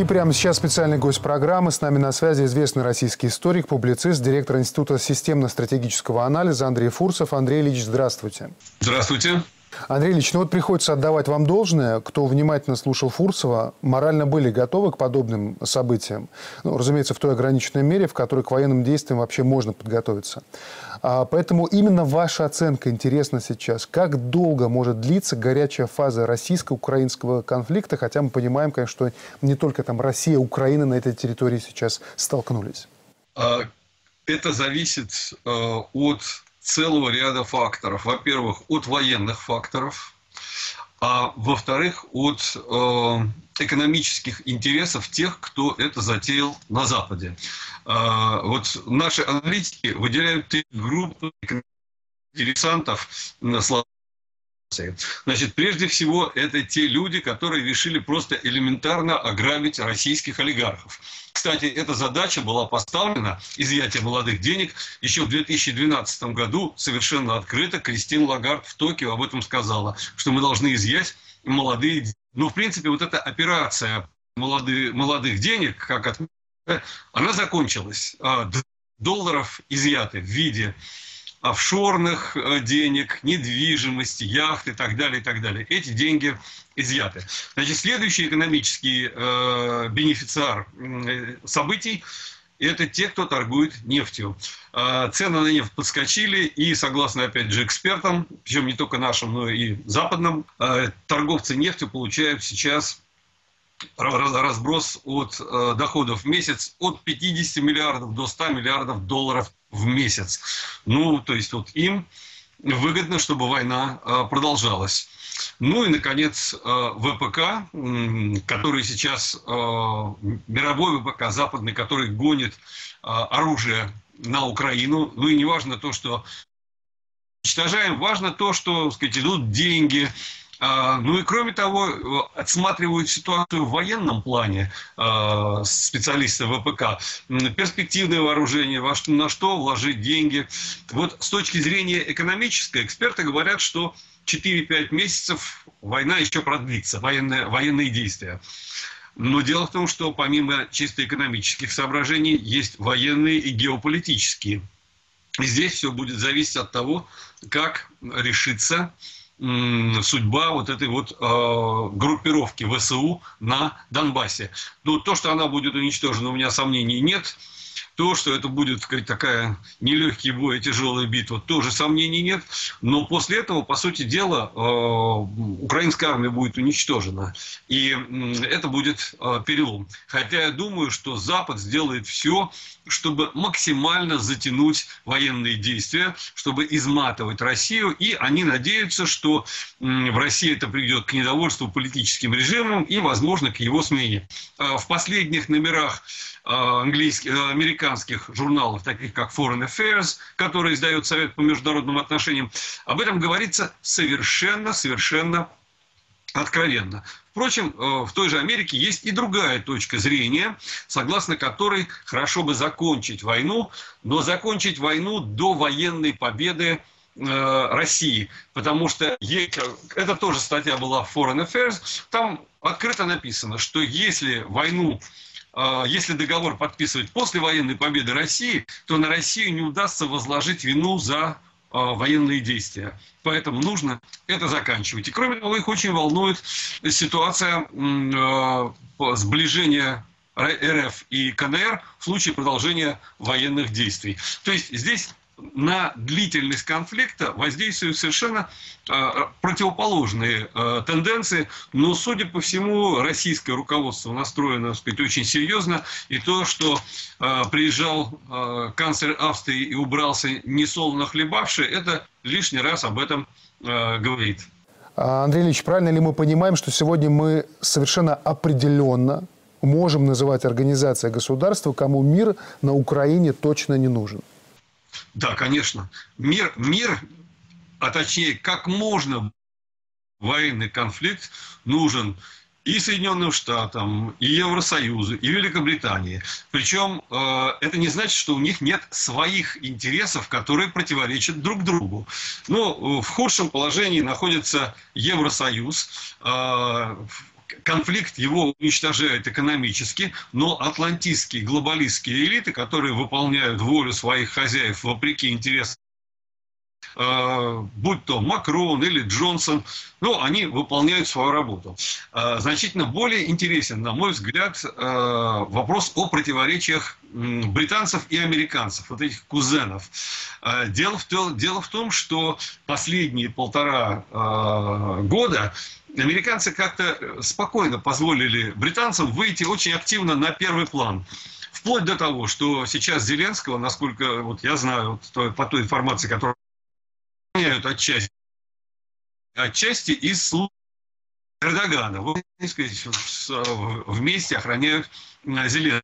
И прямо сейчас специальный гость программы. С нами на связи известный российский историк, публицист, директор Института системно-стратегического анализа Андрей Фурсов. Андрей Ильич, здравствуйте. Здравствуйте. Андрей Ильич, ну вот приходится отдавать вам должное. Кто внимательно слушал Фурсова, морально были готовы к подобным событиям. Ну, разумеется, в той ограниченной мере, в которой к военным действиям вообще можно подготовиться. Поэтому именно ваша оценка интересна сейчас. Как долго может длиться горячая фаза российско-украинского конфликта? Хотя мы понимаем, конечно, что не только там Россия, Украина на этой территории сейчас столкнулись. Это зависит от целого ряда факторов. Во-первых, от военных факторов, а во-вторых, от экономических интересов тех, кто это затеял на Западе. Вот наши аналитики выделяют три группы интересантов на словах. Значит, прежде всего, это те люди, которые решили просто элементарно ограбить российских олигархов. Кстати, эта задача была поставлена, изъятие молодых денег, еще в 2012 году совершенно открыто Кристин Лагард в Токио об этом сказала, что мы должны изъять молодые деньги. Но, в принципе, вот эта операция молодых денег, как отмечено, она закончилась. Долларов изъяты в виде офшорных денег, недвижимости, яхт и так далее, и так далее. Эти деньги изъяты. Значит, следующий экономический бенефициар событий – это те, кто торгует нефтью. Цены на нефть подскочили, и, согласно, опять же, экспертам, причем не только нашим, но и западным, торговцы нефтью получают сейчас разброс от доходов в месяц от 50 миллиардов до 100 миллиардов долларов в месяц. Ну, то есть, вот им выгодно, чтобы война продолжалась. Ну и, наконец, ВПК, который сейчас, мировой ВПК западный, который гонит оружие на Украину. Ну и не важно то, что уничтожаем, важно то, что, так сказать, идут деньги. Ну и кроме того, отсматривают ситуацию в военном плане специалисты ВПК. Перспективное вооружение, на что вложить деньги. Вот с точки зрения экономической, эксперты говорят, что 4-5 месяцев война еще продлится, военные действия. Но дело в том, что помимо чисто экономических соображений, есть военные и геополитические. И здесь все будет зависеть от того, как решится судьба вот этой вот группировки ВСУ на Донбассе. Но то, что она будет уничтожена, у меня сомнений нет. То, что это будет, так сказать, такая нелегкий бой, тяжелая битва, тоже сомнений нет. Но после этого, по сути дела, украинская армия будет уничтожена. И это будет перелом. Хотя я думаю, что Запад сделает все, чтобы максимально затянуть военные действия, чтобы изматывать Россию. И они надеются, что в России это приведет к недовольству политическим режимом и, возможно, к его смене. В последних номерах американских журналов, таких как Foreign Affairs, которые издает Совет по международным отношениям, об этом говорится совершенно откровенно. Впрочем, в той же Америке есть и другая точка зрения, согласно которой хорошо бы закончить войну, но закончить войну до военной победы России. Потому что, это тоже статья была в Foreign Affairs, там открыто написано, что если договор подписывать после военной победы России, то на Россию не удастся возложить вину за военные действия. Поэтому нужно это заканчивать. И кроме того, их очень волнует ситуация сближения РФ и КНР в случае продолжения военных действий. То есть здесь на длительность конфликта воздействуют совершенно противоположные тенденции. Но, судя по всему, российское руководство настроено, так сказать, очень серьезно. И то, что приезжал канцлер Австрии и убрался несолоно хлебавший, это лишний раз об этом говорит. Андрей Ильич, правильно ли мы понимаем, что сегодня мы совершенно определенно можем называть организацией государства, кому мир на Украине точно не нужен? Да, конечно. Мир, а точнее, как можно военный конфликт нужен и Соединенным Штатам, и Евросоюзу, и Великобритании. Причем это не значит, что у них нет своих интересов, которые противоречат друг другу. Ну, в худшем положении находится Евросоюз, Конфликт его уничтожает экономически, но атлантистские глобалистские элиты, которые выполняют волю своих хозяев вопреки интересам, будь то Макрон или Джонсон, ну, они выполняют свою работу. Значительно более интересен, на мой взгляд, вопрос о противоречиях британцев и американцев, вот этих кузенов. Дело в том, что последние 1,5 года американцы как-то спокойно позволили британцам выйти очень активно на первый план. Вплоть до того, что сейчас Зеленского, насколько вот я знаю, по той информации, которую отчасти из служб Эрдогана. Вот, вместе охраняют Зеленского.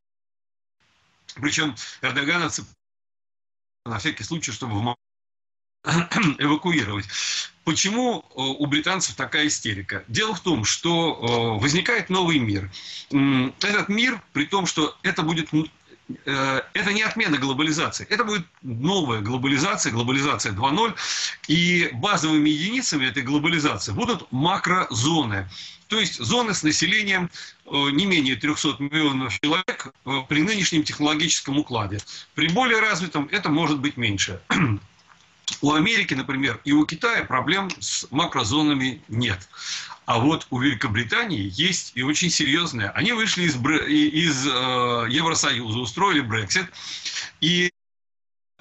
Причем Эрдогана на всякий случай, чтобы эвакуировать. Почему у британцев такая истерика? Дело в том, что возникает новый мир. Этот мир, при том, что это будет... Это не отмена глобализации, это будет новая глобализация, глобализация 2.0, и базовыми единицами этой глобализации будут макрозоны, то есть зоны с населением не менее 300 миллионов человек при нынешнем технологическом укладе. При более развитом это может быть меньше. У Америки, например, и у Китая проблем с макрозонами нет. А вот у Великобритании есть и очень серьезные. Они вышли из Евросоюза, устроили Брексит, и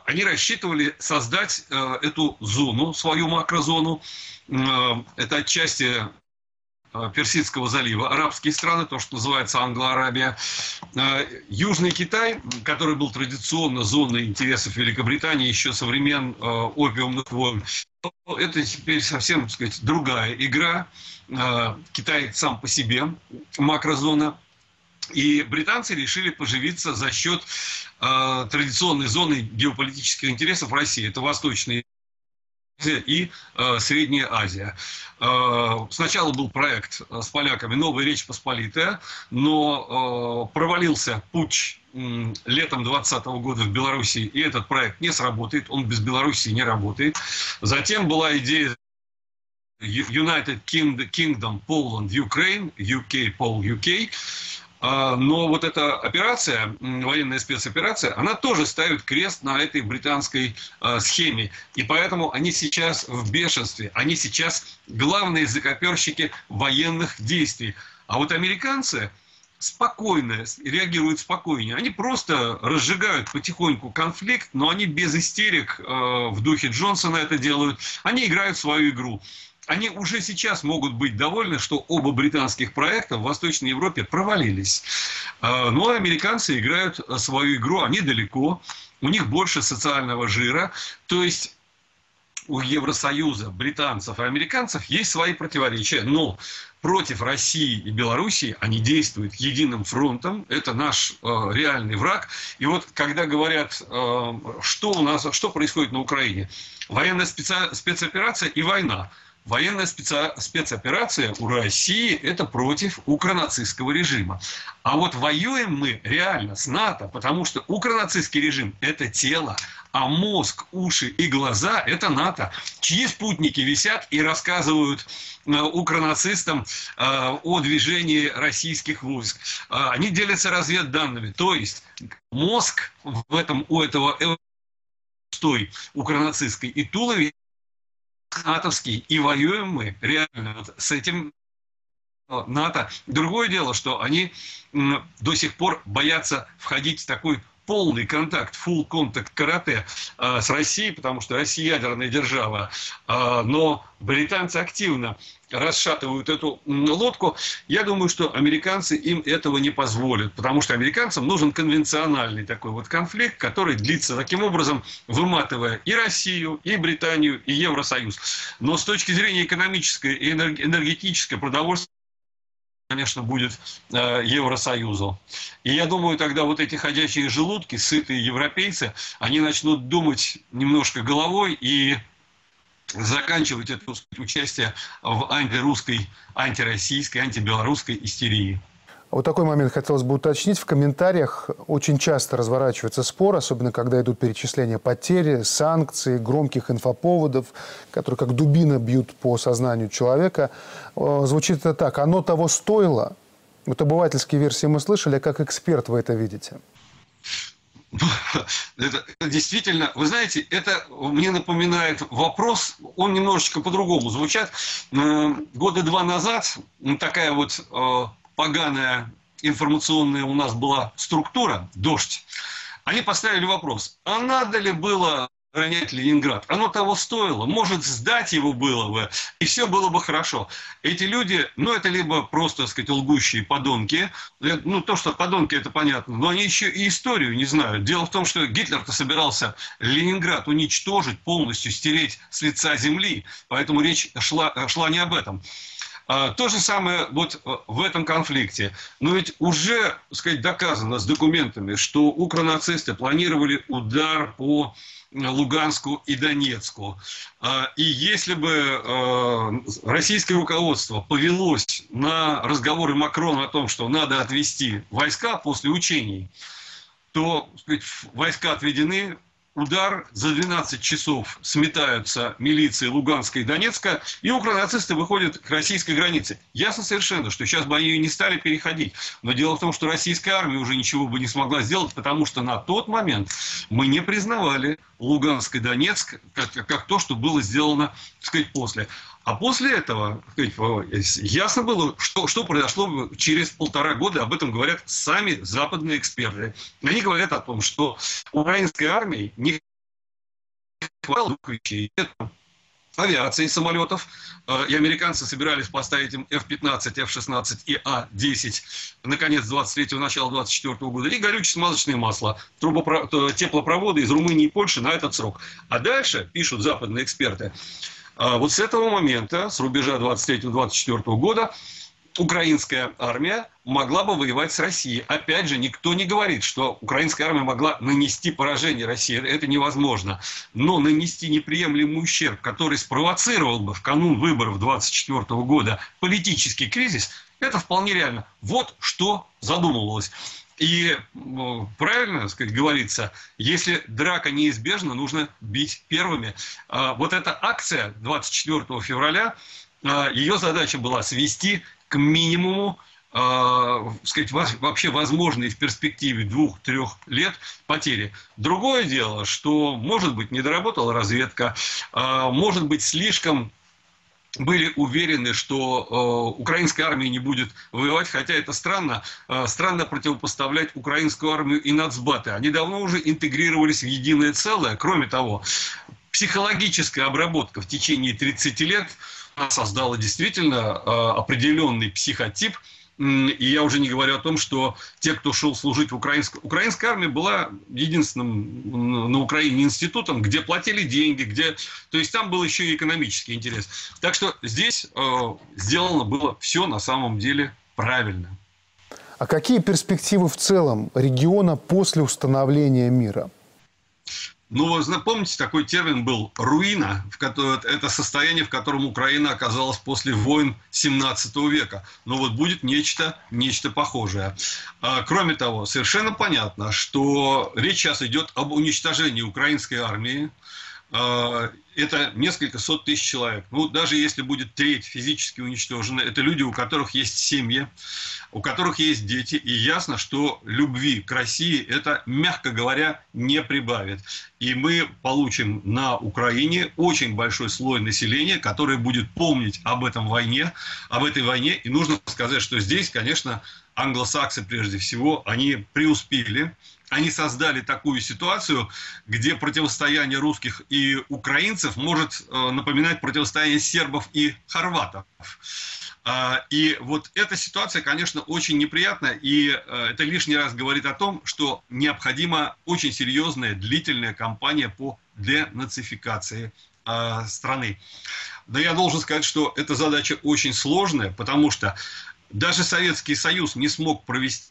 они рассчитывали создать эту зону, свою макрозону. Это отчасти Персидского залива, арабские страны, то, что называется Англо-Арабия. Южный Китай, который был традиционно зоной интересов Великобритании еще со времен опиумных войн. Это теперь совсем, так сказать, другая игра. Китай сам по себе макрозона. И британцы решили поживиться за счет традиционной зоны геополитических интересов России. Это Восточная Азия и Средняя Азия. Сначала был проект с поляками «Новая Речь Посполитая», но провалился путч летом 2020 года в Беларуси, и этот проект не сработает, он без Беларуси не работает. Затем была идея United Kingdom, Poland, Ukraine, UK, Pol, UK. Но вот эта операция, военная спецоперация, она тоже ставит крест на этой британской схеме. И поэтому они сейчас в бешенстве. Они сейчас главные закоперщики военных действий. А вот американцы спокойно реагируют, спокойнее. Они просто разжигают потихоньку конфликт, но они без истерик в духе Джонсона это делают. Они играют свою игру. Они уже сейчас могут быть довольны, что оба британских проекта в Восточной Европе провалились. Но американцы играют свою игру, они далеко, у них больше социального жира. То есть у Евросоюза, британцев и американцев есть свои противоречия. Но против России и Белоруссии они действуют единым фронтом. Это наш реальный враг. И вот когда говорят, что происходит на Украине. Военная спецоперация и война. Военная спецоперация у России – это против укронацистского режима. А вот воюем мы реально с НАТО, потому что укронацистский режим – это тело, а мозг, уши и глаза – это НАТО, чьи спутники висят и рассказывают укронацистам о движении российских войск. Они делятся разведданными, то есть мозг у этого той укронацистской и туловище натовский, и воюем мы реально вот с этим НАТО. Другое дело, что они до сих пор боятся входить в такой полный контакт, full контакт карате с Россией, потому что Россия ядерная держава. Но британцы активно расшатывают эту лодку. Я думаю, что американцы им этого не позволят, потому что американцам нужен конвенциональный такой вот конфликт, который длится таким образом, выматывая и Россию, и Британию, и Евросоюз. Но с точки зрения экономической и энергетической продовольствия, конечно, будет Евросоюзу. И я думаю, тогда вот эти ходячие желудки, сытые европейцы, они начнут думать немножко головой и заканчивать это участие в антирусской, антироссийской, антибелорусской истерии. Вот такой момент хотелось бы уточнить. В комментариях очень часто разворачивается спор, особенно когда идут перечисления потери, санкций, громких инфоповодов, которые как дубина бьют по сознанию человека. Звучит это так. Оно того стоило? Вот обывательские версии мы слышали. А как эксперт вы это видите? Это действительно, вы знаете, это мне напоминает вопрос, он немножечко по-другому звучит. Года два назад такая вот поганая информационная у нас была структура, дождь, они поставили вопрос, а надо ли было ронять Ленинград? Оно того стоило, может, сдать его было бы, и все было бы хорошо. Эти люди, ну, это либо просто, так сказать, лгущие подонки, ну, то, что подонки, это понятно, но они еще и историю не знают. Дело в том, что Гитлер-то собирался Ленинград уничтожить, полностью стереть с лица земли, поэтому речь шла не об этом. То же самое вот в этом конфликте. Но ведь уже, так сказать, доказано с документами, что укронацисты планировали удар по Луганску и Донецку. И если бы российское руководство повелось на разговоры Макрона о том, что надо отвести войска после учений, то, так сказать, войска отведены, удар, за 12 часов сметаются милиции Луганска и Донецка, и укронацисты выходят к российской границе. Ясно совершенно, что сейчас бы они ее не стали переходить. Но дело в том, что российская армия уже ничего бы не смогла сделать, потому что на тот момент мы не признавали Луганск и Донецк как то, что было сделано, так сказать, после. А после этого, так сказать, ясно было, что произошло через полтора года. Об этом говорят сами западные эксперты. Они говорят о том, что украинской армии не хватало двух вещей. Авиации, самолетов. И американцы собирались поставить им F-15, F-16 и A-10 наконец 23-го, начала 24-го года. И горюче-смазочное масло, теплопроводы из Румынии и Польши на этот срок. А дальше, пишут западные эксперты, вот с этого момента, с рубежа 23-24 года, украинская армия могла бы воевать с Россией. Опять же, никто не говорит, что украинская армия могла нанести поражение России. Это невозможно. Но нанести неприемлемый ущерб, который спровоцировал бы в канун выборов 24 года политический кризис, это вполне реально. Вот что задумывалось. И правильно, так сказать, говорится, если драка неизбежна, нужно бить первыми. Вот эта акция 24 февраля, ее задача была свести к минимуму, сказать, вообще возможные в перспективе 2-3 лет потери. Другое дело, что, может быть, не доработала разведка, может быть, слишком были уверены, что украинская армия не будет воевать, хотя это странно. Странно противопоставлять украинскую армию и нацбаты. Они давно уже интегрировались в единое целое. Кроме того, психологическая обработка в течение 30 лет создала действительно определенный психотип. И я уже не говорю о том, что те, кто шел служить в украинская армия была единственным на Украине институтом, где платили деньги, где... То есть там был еще и экономический интерес. Так что здесь сделано было все на самом деле правильно. А какие перспективы в целом региона после установления мира? Ну, помните, такой термин был «руина», это состояние, в котором Украина оказалась после войн 17 века. Но вот будет нечто похожее. Кроме того, совершенно понятно, что речь сейчас идет об уничтожении украинской армии. Это несколько сот тысяч человек. Ну, даже если будет треть физически уничтожена, это люди, у которых есть семьи, у которых есть дети. И ясно, что любви к России это, мягко говоря, не прибавит. И мы получим на Украине очень большой слой населения, который будет помнить об этой войне. И нужно сказать, что здесь, конечно, англосаксы прежде всего, они преуспели. Они создали такую ситуацию, где противостояние русских и украинцев может напоминать противостояние сербов и хорватов. И вот эта ситуация, конечно, очень неприятная. И это лишний раз говорит о том, что необходима очень серьезная, длительная кампания по денацификации страны. Но я должен сказать, что эта задача очень сложная, потому что даже Советский Союз не смог провести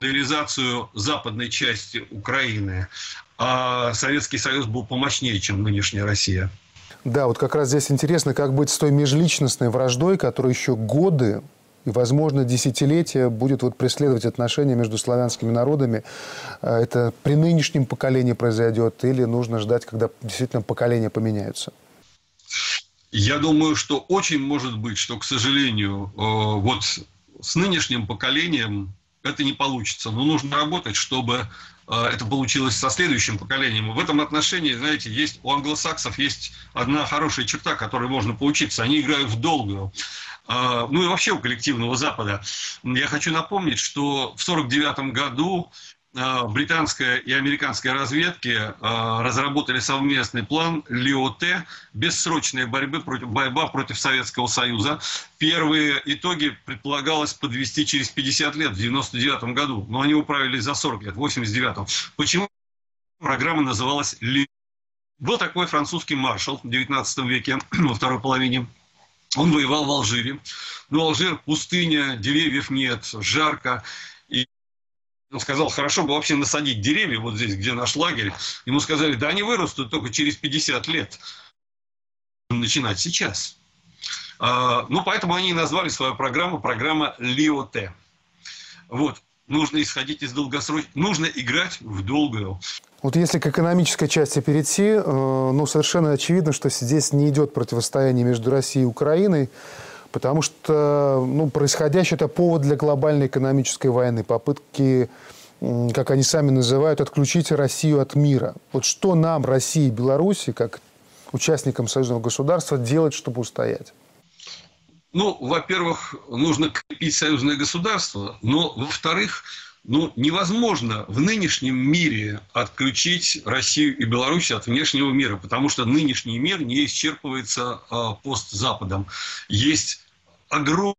реализацию западной части Украины, а Советский Союз был помощнее, чем нынешняя Россия. Да, вот как раз здесь интересно, как быть с той межличностной враждой, которая еще годы И, возможно, десятилетия будет вот преследовать отношения между славянскими народами. Это при нынешнем поколении произойдет или нужно ждать, когда действительно поколения поменяются? Я думаю, что очень может быть, что, к сожалению, вот с нынешним поколением это не получится. Но нужно работать, чтобы это получилось со следующим поколением. В этом отношении, знаете, есть у англосаксов есть одна хорошая черта, которой можно поучиться. Они играют в долгую. Ну и вообще у коллективного Запада. Я хочу напомнить, что в 1949 году британская и американская разведки разработали совместный план ЛИОТ «Бессрочная борьба против Советского Союза». Первые итоги предполагалось подвести через 50 лет, в 1999 году. Но они управились за 40 лет, в 1989. Почему программа называлась «ЛИОТ»? Был такой французский маршал в 19 веке, во второй половине. Он воевал в Алжире. Но Алжир – пустыня, деревьев нет, жарко. Он сказал, хорошо бы вообще насадить деревья вот здесь, где наш лагерь. Ему сказали, да они вырастут только через 50 лет. Начинать сейчас. Ну, поэтому они и назвали свою программу «Лиоте». Вот. Нужно исходить из долгосрочного. Нужно играть в долгую. Вот если к экономической части перейти, ну, совершенно очевидно, что здесь не идет противостояние между Россией и Украиной. Потому что происходящее – это повод для глобальной экономической войны. Попытки, как они сами называют, отключить Россию от мира. Вот что нам, России и Беларуси, как участникам союзного государства, делать, чтобы устоять? Ну, во-первых, нужно крепить союзное государство. Но, во-вторых, невозможно в нынешнем мире отключить Россию и Беларусь от внешнего мира, потому что нынешний мир не исчерпывается постзападом. Есть огромный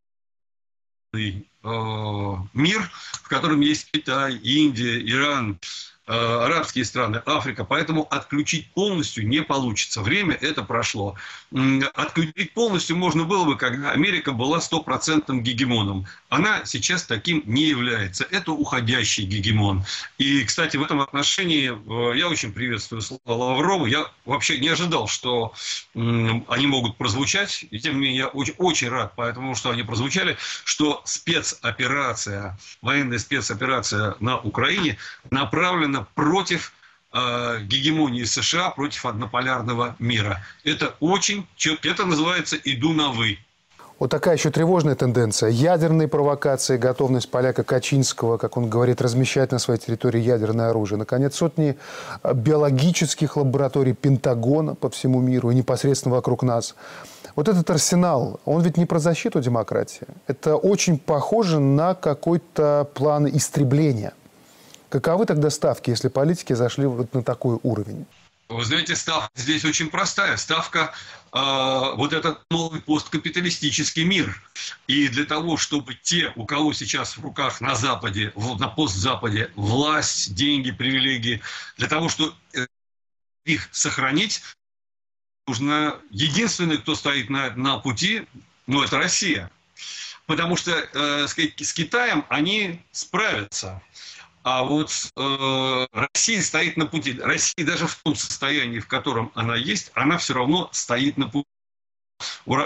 мир, в котором есть Китай, Индия, Иран, арабские страны, Африка. Поэтому отключить полностью не получится. Время это прошло. Отключить полностью можно было бы, когда Америка была 100% гегемоном. Она сейчас таким не является. Это уходящий гегемон. И, кстати, в этом отношении я очень приветствую слова Лаврова. Я вообще не ожидал, что они могут прозвучать. И тем не менее, я очень рад, потому что они прозвучали, что спецоперация, военная спецоперация на Украине направлена против гегемонии США, против однополярного мира. Это очень четко. Это называется «иду на вы». Вот такая еще тревожная тенденция. Ядерные провокации, готовность поляка Качинского, как он говорит, размещать на своей территории ядерное оружие. Наконец, сотни биологических лабораторий Пентагона по всему миру и непосредственно вокруг нас. Вот этот арсенал, он ведь не про защиту демократии. Это очень похоже на какой-то план истребления. Каковы тогда ставки, если политики зашли вот на такой уровень? Вы знаете, ставка здесь очень простая. Ставка вот этот новый посткапиталистический мир. И для того, чтобы те, у кого сейчас в руках на Западе, на постзападе власть, деньги, привилегии, для того, чтобы их сохранить, нужно единственный, кто стоит на пути, это Россия. Потому что с Китаем они справятся. А вот Россия стоит на пути. Россия даже в том состоянии, в котором она есть, она все равно стоит на пути.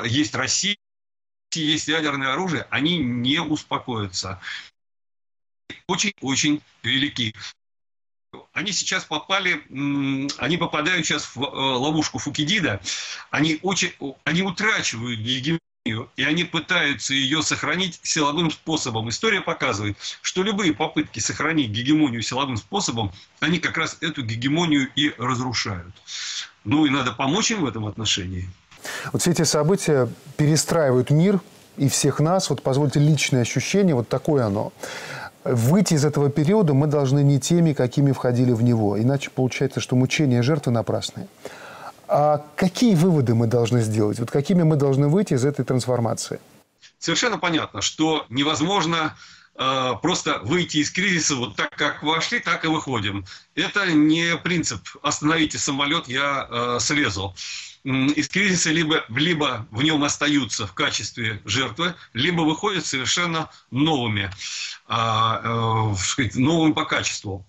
Есть Россия, есть ядерное оружие, они не успокоятся. Очень-очень велики. Они сейчас попали, они попадают сейчас в ловушку Фукидида. Они утрачивают гегемонию. И они пытаются ее сохранить силовым способом. История показывает, что любые попытки сохранить гегемонию силовым способом, они как раз эту гегемонию и разрушают. Ну и надо помочь им в этом отношении. Вот все эти события перестраивают мир и всех нас. Вот позвольте личное ощущение, вот такое оно. Выйти из этого периода мы должны не теми, какими входили в него. Иначе получается, что мучения жертвы напрасные. А какие выводы мы должны сделать? Вот какими мы должны выйти из этой трансформации? Совершенно понятно, что невозможно просто выйти из кризиса вот так, как вошли, так и выходим. Это не принцип «остановите самолет, я слезу». Из кризиса либо в нем остаются в качестве жертвы, либо выходят совершенно новыми, новыми по качеству.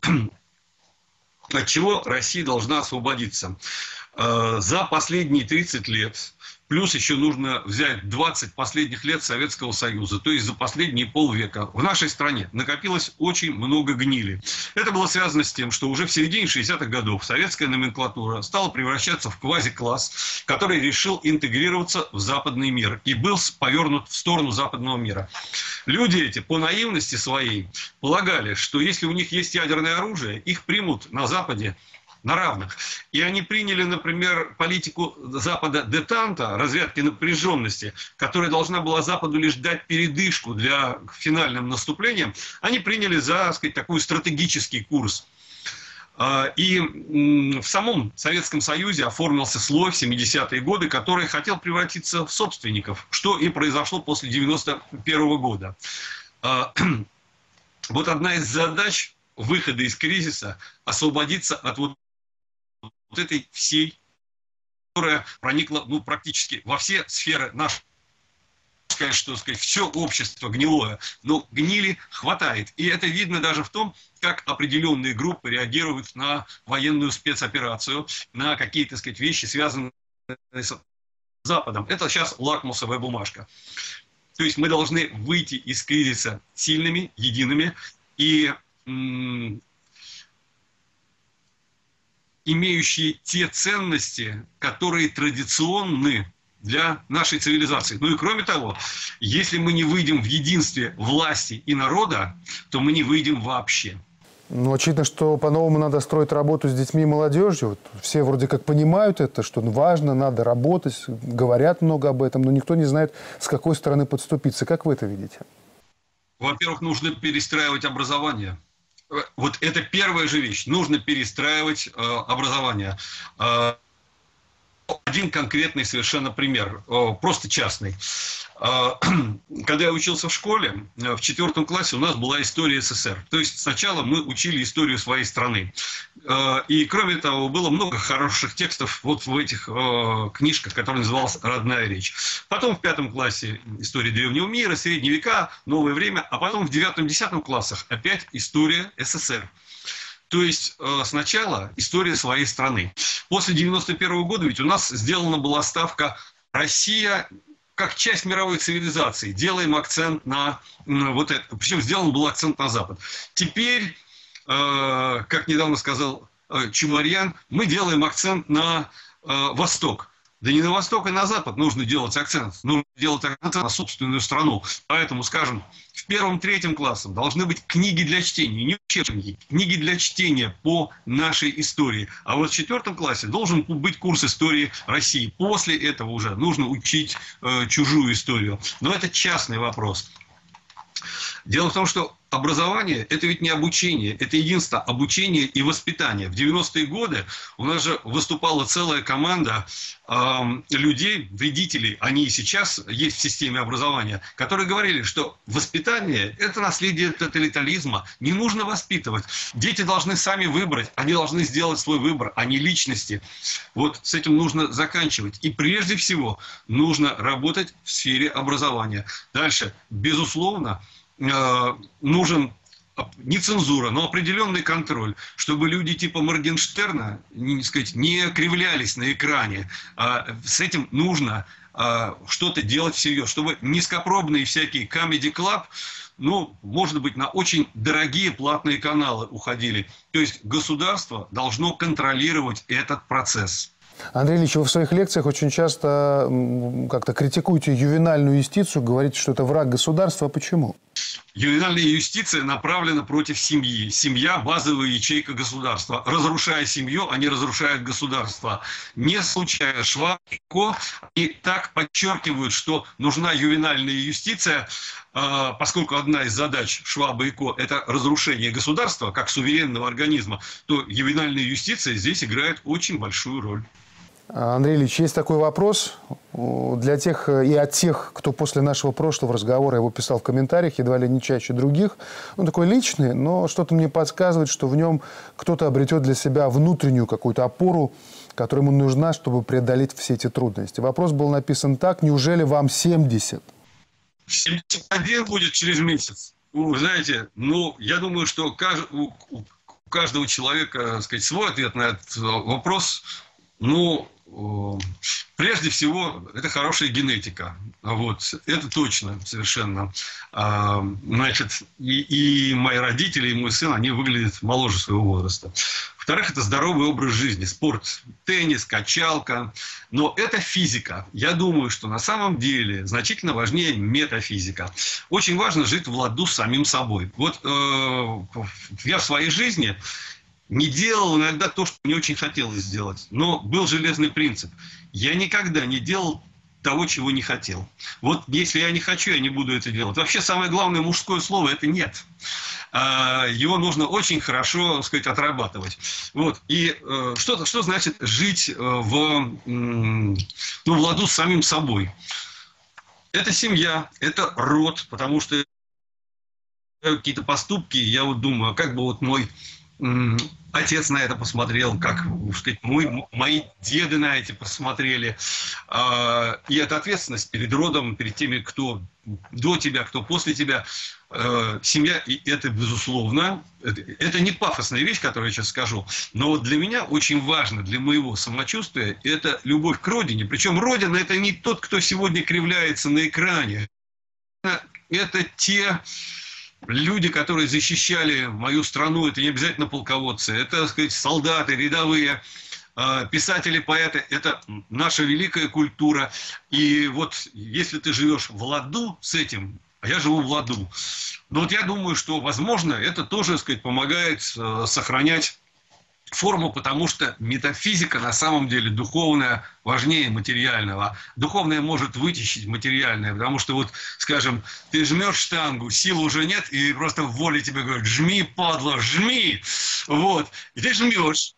От чего Россия должна освободиться? за последние 30 лет, плюс еще нужно взять 20 последних лет Советского Союза, то есть за последние полвека в нашей стране накопилось очень много гнили. Это было связано с тем, что уже в середине 60-х годов советская номенклатура стала превращаться в квазикласс, который решил интегрироваться в западный мир и был повернут в сторону западного мира. Люди эти по наивности своей полагали, что если у них есть ядерное оружие, их примут на Западе на равных. И они приняли, например, политику Запада детанта, разрядки напряженности, которая должна была Западу лишь дать передышку для финальным наступлением. Они приняли за, сказать, такой стратегический курс. И в самом Советском Союзе оформился слой в 70-е годы, который хотел превратиться в собственников, что и произошло после 91-го года. Вот одна из задач выхода из кризиса – освободиться от вот этой всей, которая проникла, ну, практически во все сферы нашей. Конечно, что сказать, все общество гнилое, но гнили хватает. И это видно даже в том, как определенные группы реагируют на военную спецоперацию, на какие-то вещи, связанные с Западом. Это сейчас лакмусовая бумажка. То есть мы должны выйти из кризиса сильными, едиными и имеющие те ценности, которые традиционны для нашей цивилизации. Ну и кроме того, если мы не выйдем в единстве власти и народа, то мы не выйдем вообще. Ну, очевидно, что по-новому надо строить работу с детьми и молодежью. Вот все вроде как понимают это, что важно, надо работать, говорят много об этом, но никто не знает, с какой стороны подступиться. Как вы это видите? Во-первых, нужно перестраивать образование. Вот это первая же вещь. Нужно перестраивать образование. Один конкретный совершенно пример, просто частный. Когда я учился в школе, в 4 классе у нас была история СССР. То есть сначала мы учили историю своей страны. И кроме того, было много хороших текстов вот в этих книжках, которые называлась «Родная речь». Потом в 5 классе история древнего мира, средние века, новое время. А потом в 9-10 классах опять история СССР. То есть сначала история своей страны. После 91-го года ведь у нас сделана была ставка «Россия как часть мировой цивилизации». Делаем акцент на вот это. Причем сделан был акцент на Запад. Теперь, как недавно сказал Чумарьян, мы делаем акцент на Восток. Да не на Восток, а на Запад нужно делать акцент. Нужно делать акцент на собственную страну. Поэтому, скажем, в 1-3 классах должны быть книги для чтения, не учебники, книги для чтения по нашей истории. А вот в 4 классе должен быть курс истории России. После этого уже нужно учить чужую историю. Но это частный вопрос. Дело в том, что образование – это ведь не обучение, это единство обучение и воспитание. В 90-е годы у нас же выступала целая команда людей, вредителей, они и сейчас есть в системе образования, которые говорили, что воспитание – это наследие тоталитаризма, не нужно воспитывать. Дети должны сами выбрать, они должны сделать свой выбор, а не личности. Вот с этим нужно заканчивать. И прежде всего нужно работать в сфере образования. Дальше, безусловно, нужен не цензура, но определенный контроль, чтобы люди типа Моргенштерна, не кривлялись на экране. С этим нужно что-то делать всерьез, чтобы низкопробные всякие Comedy Club, ну, может быть, на очень дорогие платные каналы уходили. То есть государство должно контролировать этот процесс. Андрей Ильич, вы в своих лекциях очень часто как-то критикуете ювенальную юстицию, говорите, что это враг государства. Почему? Ювенальная юстиция направлена против семьи. Семья – базовая ячейка государства. Разрушая семью, они разрушают государство. Не случайно Шваб и так подчеркивают, что нужна ювенальная юстиция, поскольку одна из задач Шваба и Ко – это разрушение государства как суверенного организма, то ювенальная юстиция здесь играет очень большую роль. Андрей Ильич, есть такой вопрос для тех и от тех, кто после нашего прошлого разговора его писал в комментариях, едва ли не чаще других. Он такой личный, но что-то мне подсказывает, что в нем кто-то обретет для себя внутреннюю какую-то опору, которая ему нужна, чтобы преодолеть все эти трудности. Вопрос был написан так: неужели вам 70? 71 будет через месяц. Вы знаете, ну, я думаю, что у каждого человека, свой ответ на этот вопрос. Ну, прежде всего, это хорошая генетика. Вот. Это точно совершенно. Значит, и мои родители, и мой сын, они выглядят моложе своего возраста. Во-вторых, это здоровый образ жизни. Спорт, теннис, качалка. Но это физика. Я думаю, что на самом деле значительно важнее метафизика. Очень важно жить в ладу с самим собой. Вот я в своей жизни... не делал иногда то, что мне очень хотелось сделать. Но был железный принцип. Я никогда не делал того, чего не хотел. Вот если я не хочу, я не буду это делать. Вообще самое главное мужское слово – это «нет». Его нужно очень хорошо, так сказать, отрабатывать. Вот. И что значит жить в ладу с самим собой? Это семья, это род, потому что какие-то поступки, я вот думаю, как бы вот мой... отец на это посмотрел, как сказать, мои деды на это посмотрели. И это ответственность перед родом, перед теми, кто до тебя, кто после тебя. Семья, и это безусловно. Это не пафосная вещь, которую я сейчас скажу. Но вот для меня очень важно, для моего самочувствия, это любовь к родине. Причем родина – это не тот, кто сегодня кривляется на экране. Это те... люди, которые защищали мою страну, это не обязательно полководцы, это, так сказать, солдаты, рядовые, писатели, поэты, это наша великая культура. И вот если ты живешь в ладу с этим, а я живу в ладу, но вот я думаю, что, возможно, это тоже, так сказать, помогает сохранять форму, потому что метафизика на самом деле духовная важнее материального. Духовное может вытащить материальное, потому что вот, скажем, ты жмешь штангу, сил уже нет, и просто в воле тебе говорят: жми, падла, жми! Вот. И ты жмешь.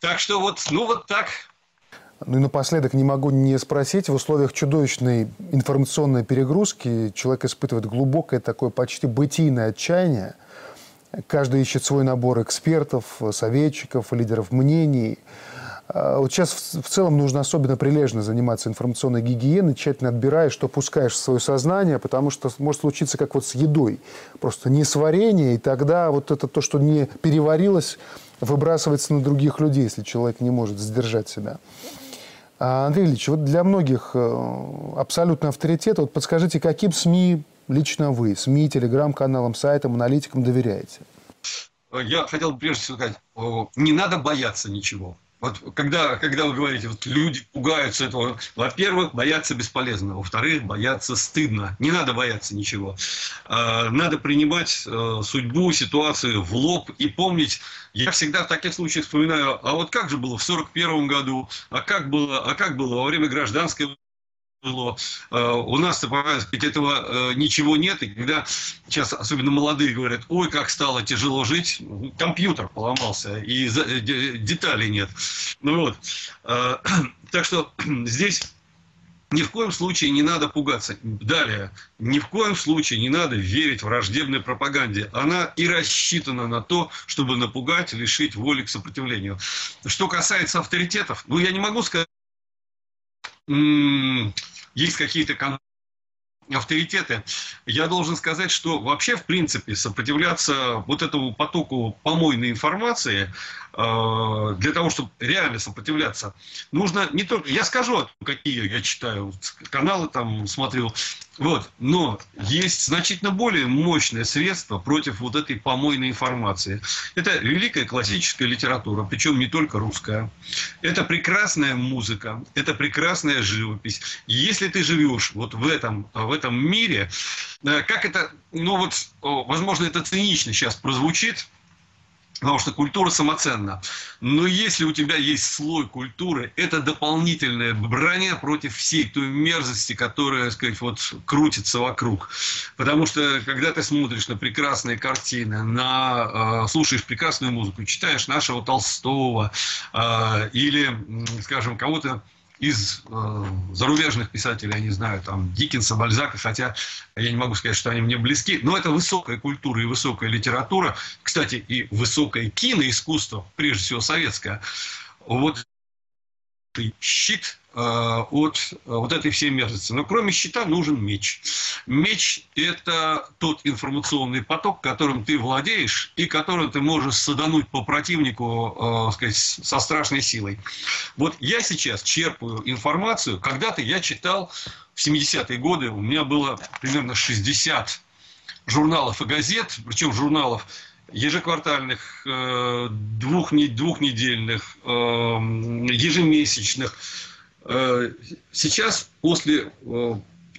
Так что вот, ну вот так. Ну и напоследок не могу не спросить. В условиях чудовищной информационной перегрузки человек испытывает глубокое такое почти бытийное отчаяние. Каждый ищет свой набор экспертов, советчиков, лидеров мнений. Вот сейчас в целом нужно особенно прилежно заниматься информационной гигиеной, тщательно отбирая, что пускаешь в свое сознание, потому что может случиться как вот с едой. Просто несварение, и тогда вот это то, что не переварилось, выбрасывается на других людей, если человек не может сдержать себя. Андрей Ильич, вот для многих абсолютный авторитет. Вот подскажите, каким СМИ... лично вы СМИ, телеграм-каналам, сайтам, аналитикам доверяете? Я хотел бы прежде всего сказать, не надо бояться ничего. Вот когда вы говорите, вот люди пугаются этого, во-первых, бояться бесполезно, во-вторых, бояться стыдно. Не надо бояться ничего. Надо принимать судьбу, ситуацию в лоб и помнить. Я всегда в таких случаях вспоминаю, а вот как же было в 1941 году, а как было во время гражданской войны. У нас-то, по-моему, этого ничего нет. И когда сейчас особенно молодые говорят, ой, как стало тяжело жить, компьютер поломался, и деталей нет. Ну, вот. Так что здесь ни в коем случае не надо пугаться. Далее, ни в коем случае не надо верить враждебной пропаганде. Она и рассчитана на то, чтобы напугать, лишить воли к сопротивлению. Что касается авторитетов, ну, я не могу сказать, есть какие-то авторитеты. Я должен сказать, что вообще, в принципе, сопротивляться вот этому потоку помойной информации, для того, чтобы реально сопротивляться, нужно не только... Я скажу, какие я читаю, каналы там смотрю. Вот. Но есть значительно более мощное средство против вот этой помойной информации. Это великая классическая литература, причем не только русская. Это прекрасная музыка, это прекрасная живопись. Если ты живешь вот в этом мире, как это, ну вот, возможно, это цинично сейчас прозвучит, потому что культура самоценна. Но если у тебя есть слой культуры, это дополнительная броня против всей той мерзости, которая, так сказать, вот, крутится вокруг. Потому что, когда ты смотришь на прекрасные картины, слушаешь прекрасную музыку, читаешь нашего Толстого или, скажем, кого-то из зарубежных писателей, я не знаю, там, Диккенса, Бальзака, хотя я не могу сказать, что они мне близки, но это высокая культура и высокая литература, кстати, и высокое киноискусство, прежде всего советское. Вот щит от вот этой всей мерзости. Но кроме щита нужен меч. Меч – это тот информационный поток, которым ты владеешь и которым ты можешь садануть по противнику, сказать, со страшной силой. Вот я сейчас черпаю информацию. Когда-то я читал в 70-е годы, у меня было примерно 60 журналов и газет, причем журналов ежеквартальных, двухнедельных, ежемесячных. Сейчас, после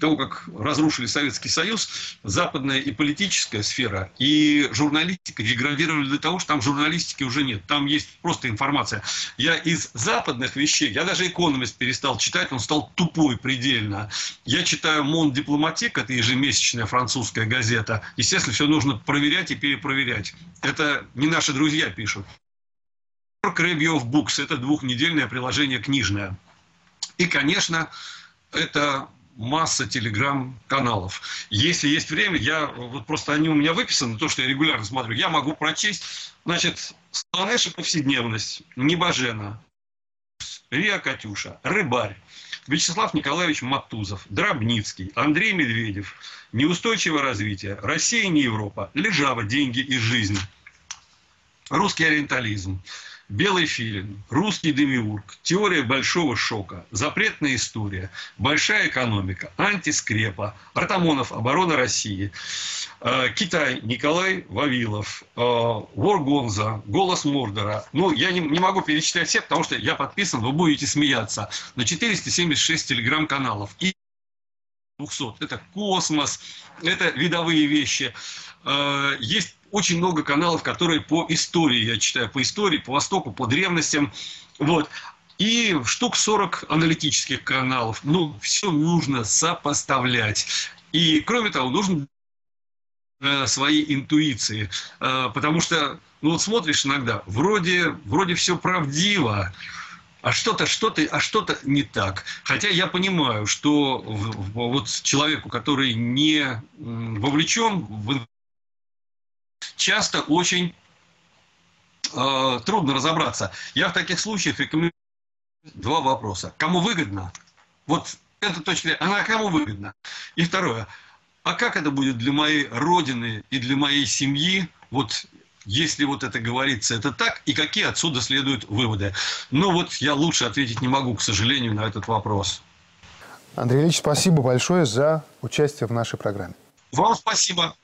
того, как разрушили Советский Союз, западная и политическая сфера, и журналистика деградировали до того, что там журналистики уже нет. Там есть просто информация. Я из западных вещей, я даже «Экономист» перестал читать, он стал тупой предельно. Я читаю «Мон Дипломатик», это ежемесячная французская газета. Естественно, все нужно проверять и перепроверять. Это не наши друзья пишут. Credo of Books, это двухнедельное приложение книжное. И, конечно, это масса телеграм-каналов. Если есть время, я вот просто они у меня выписаны, то, что я регулярно смотрю, я могу прочесть. Значит, «Слонеша повседневность», «Небожена», «Риа Катюша», «Рыбарь», Вячеслав Николаевич Матузов, Дробницкий, Андрей Медведев, «Неустойчивое развитие», «Россия, не Европа», «Лежава, деньги и жизнь», «Русский ориентализм», «Белый филин», «Русский демиург», «Теория большого шока», «Запретная история», «Большая экономика», «Антискрепа», «Артамонов. Оборона России», «Китай», Николай Вавилов, «Воргонза», «Голос Мордора». Ну, я не могу перечитать все, потому что я подписан, вы будете смеяться, на 476 телеграм-каналов. И 200. Это космос, это видовые вещи. Есть очень много каналов, которые по истории, я читаю, по истории, по Востоку, по древностям. Вот. И штук 40 аналитических каналов. Ну, все нужно сопоставлять. И, кроме того, нужно свои интуиции. Потому что, ну, вот смотришь иногда, вроде все правдиво, а что-то не так. Хотя я понимаю, что вот человеку, который не вовлечен в часто очень трудно разобраться. Я в таких случаях рекомендую два вопроса. Кому выгодно? Вот эта точка, она кому выгодна? И второе, а как это будет для моей родины и для моей семьи, вот если вот это говорится, это так, и какие отсюда следуют выводы? Ну вот я лучше ответить не могу, к сожалению, на этот вопрос. Андрей Ильич, спасибо большое за участие в нашей программе. Вам спасибо.